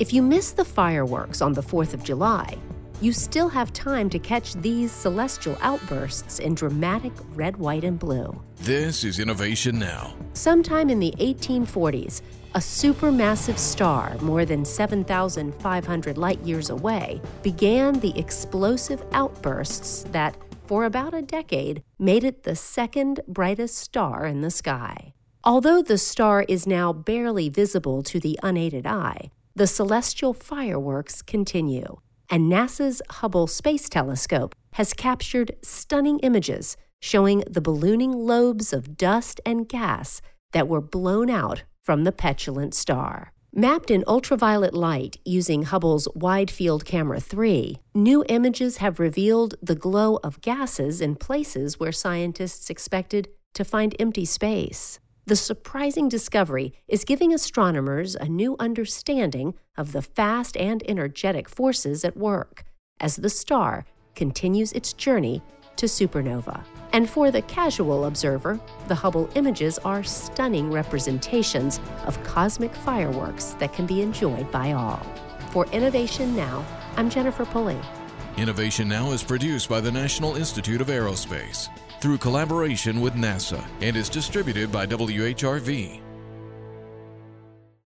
If you miss the fireworks on the 4th of July, you still have time to catch these celestial outbursts in dramatic red, white, and blue. This is Innovation Now. Sometime in the 1840s, a supermassive star more than 7,500 light-years away began the explosive outbursts that, for about a decade, made it the second brightest star in the sky. Although the star is now barely visible to the unaided eye, the celestial fireworks continue, and NASA's Hubble Space Telescope has captured stunning images showing the ballooning lobes of dust and gas that were blown out from the petulant star. Mapped in ultraviolet light using Hubble's Wide Field Camera 3, new images have revealed the glow of gases in places where scientists expected to find empty space. The surprising discovery is giving astronomers a new understanding of the fast and energetic forces at work as the star continues its journey to supernova. And for the casual observer, the Hubble images are stunning representations of cosmic fireworks that can be enjoyed by all. For Innovation Now, I'm Jennifer Pulley. Innovation Now is produced by the National Institute of Aerospace through collaboration with NASA and is distributed by WHRV.